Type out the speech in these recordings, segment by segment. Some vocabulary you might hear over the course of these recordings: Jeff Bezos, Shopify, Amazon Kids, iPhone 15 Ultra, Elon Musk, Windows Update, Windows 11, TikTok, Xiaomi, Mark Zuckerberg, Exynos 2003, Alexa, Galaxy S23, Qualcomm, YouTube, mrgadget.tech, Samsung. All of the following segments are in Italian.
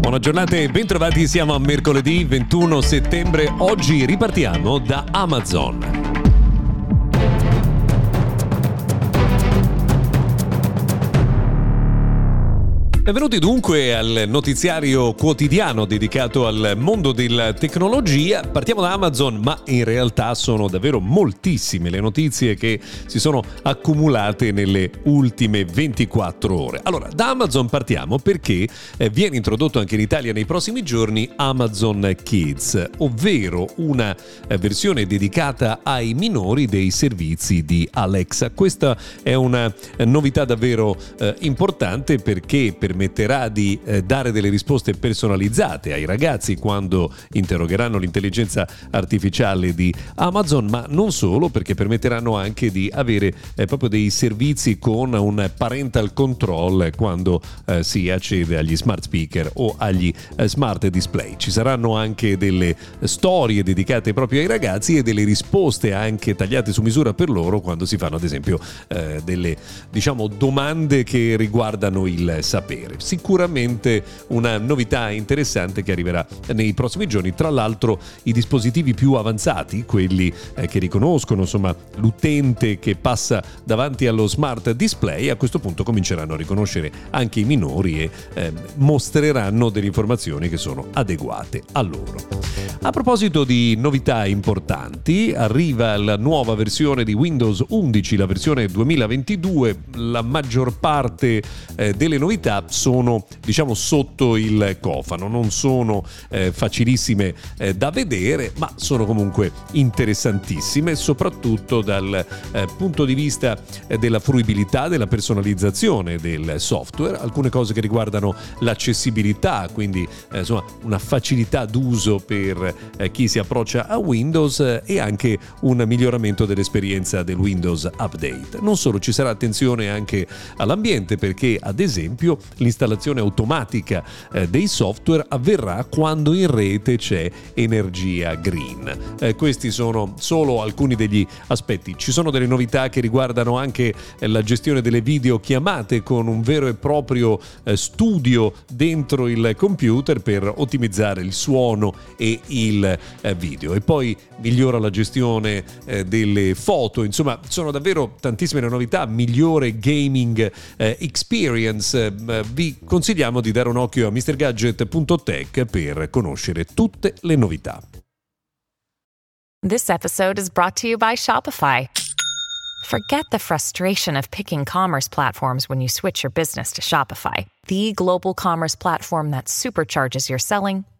Buona giornata e bentrovati, siamo a mercoledì 21 settembre, oggi ripartiamo da Amazon. Benvenuti dunque al notiziario quotidiano dedicato al mondo della tecnologia. Partiamo da Amazon, ma in realtà sono davvero moltissime le notizie che si sono accumulate nelle ultime 24 ore. Allora, da Amazon partiamo perché viene introdotto anche in Italia nei prossimi giorni Amazon Kids, ovvero una versione dedicata ai minori dei servizi di Alexa. Questa è una novità davvero importante perché permetterà di dare delle risposte personalizzate ai ragazzi quando interrogheranno l'intelligenza artificiale di Amazon, ma non solo, perché permetteranno anche di avere proprio dei servizi con un parental control quando si accede agli smart speaker o agli smart display. Ci saranno anche delle storie dedicate proprio ai ragazzi e delle risposte anche tagliate su misura per loro quando si fanno ad esempio delle domande che riguardano il sapere. Sicuramente una novità interessante che arriverà nei prossimi giorni. Tra l'altro i dispositivi più avanzati, quelli che riconoscono l'utente che passa davanti allo smart display, a questo punto cominceranno a riconoscere anche i minori e mostreranno delle informazioni che sono adeguate a loro. A proposito di novità importanti, arriva la nuova versione di Windows 11, la versione 2022. La maggior parte delle novità sono sotto il cofano, non sono facilissime da vedere, ma sono comunque interessantissime, soprattutto dal punto di vista della fruibilità, della personalizzazione del software. Alcune cose che riguardano l'accessibilità, quindi una facilità d'uso per chi si approccia a Windows, e anche un miglioramento dell'esperienza del Windows Update. Non solo, ci sarà attenzione anche all'ambiente, perché ad esempio l'installazione automatica dei software avverrà quando in rete c'è energia green. Questi sono solo alcuni degli aspetti. Ci sono delle novità che riguardano anche la gestione delle videochiamate, con un vero e proprio studio dentro il computer per ottimizzare il suono e il video. E poi migliora la gestione delle foto. Insomma, sono davvero tantissime le novità. Migliore gaming experience. Vi consigliamo di dare un occhio a mrgadget.tech per conoscere tutte le novità. This episode is brought to you by Shopify. Forget the frustration of picking commerce platforms when you switch your business to Shopify, the global commerce platform that supercharges your selling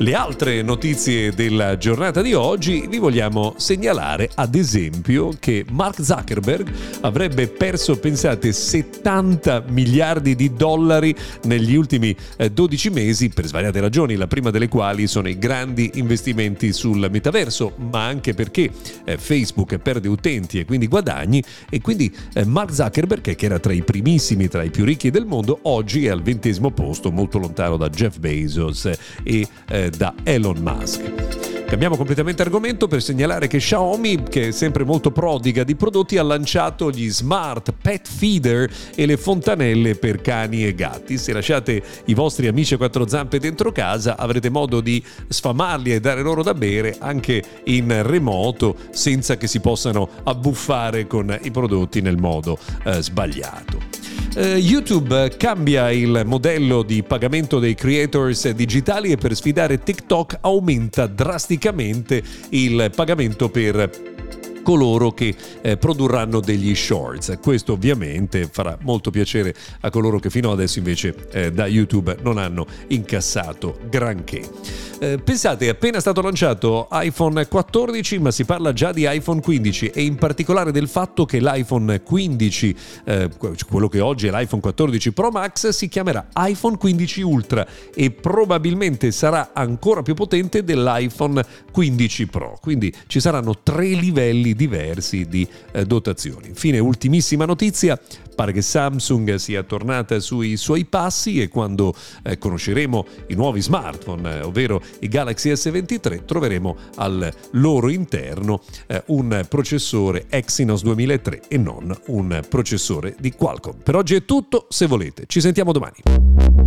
le altre notizie della giornata di oggi, vi vogliamo segnalare ad esempio che Mark Zuckerberg avrebbe perso, pensate, $70 miliardi negli ultimi 12 mesi per svariate ragioni, la prima delle quali sono i grandi investimenti sul metaverso, ma anche perché Facebook perde utenti e quindi guadagni, e quindi Mark Zuckerberg, che era tra i primissimi, tra i più ricchi del mondo, oggi è al 20° posto, molto lontano da Jeff Bezos e da Elon Musk. Cambiamo completamente argomento per segnalare che Xiaomi, che è sempre molto prodiga di prodotti, ha lanciato gli smart pet feeder e le fontanelle per cani e gatti. Se lasciate i vostri amici a quattro zampe dentro casa, avrete modo di sfamarli e dare loro da bere anche in remoto, senza che si possano abbuffare con i prodotti nel modo sbagliato. YouTube cambia il modello di pagamento dei creators digitali e per sfidare TikTok aumenta drasticamente il pagamento per coloro che produrranno degli shorts. Questo ovviamente farà molto piacere a coloro che fino adesso invece da YouTube non hanno incassato granché. Pensate, è appena stato lanciato iPhone 14, ma si parla già di iPhone 15 e in particolare del fatto che l'iPhone 15, quello che oggi è l'iPhone 14 Pro Max, si chiamerà iPhone 15 Ultra e probabilmente sarà ancora più potente dell'iPhone 15 Pro. Quindi ci saranno 3 livelli diversi di dotazioni. Infine, ultimissima notizia, pare che Samsung sia tornata sui suoi passi e quando conosceremo i nuovi smartphone, ovvero i Galaxy S23, troveremo al loro interno un processore Exynos 2003 e non un processore di Qualcomm. Per oggi è tutto, se volete ci sentiamo domani.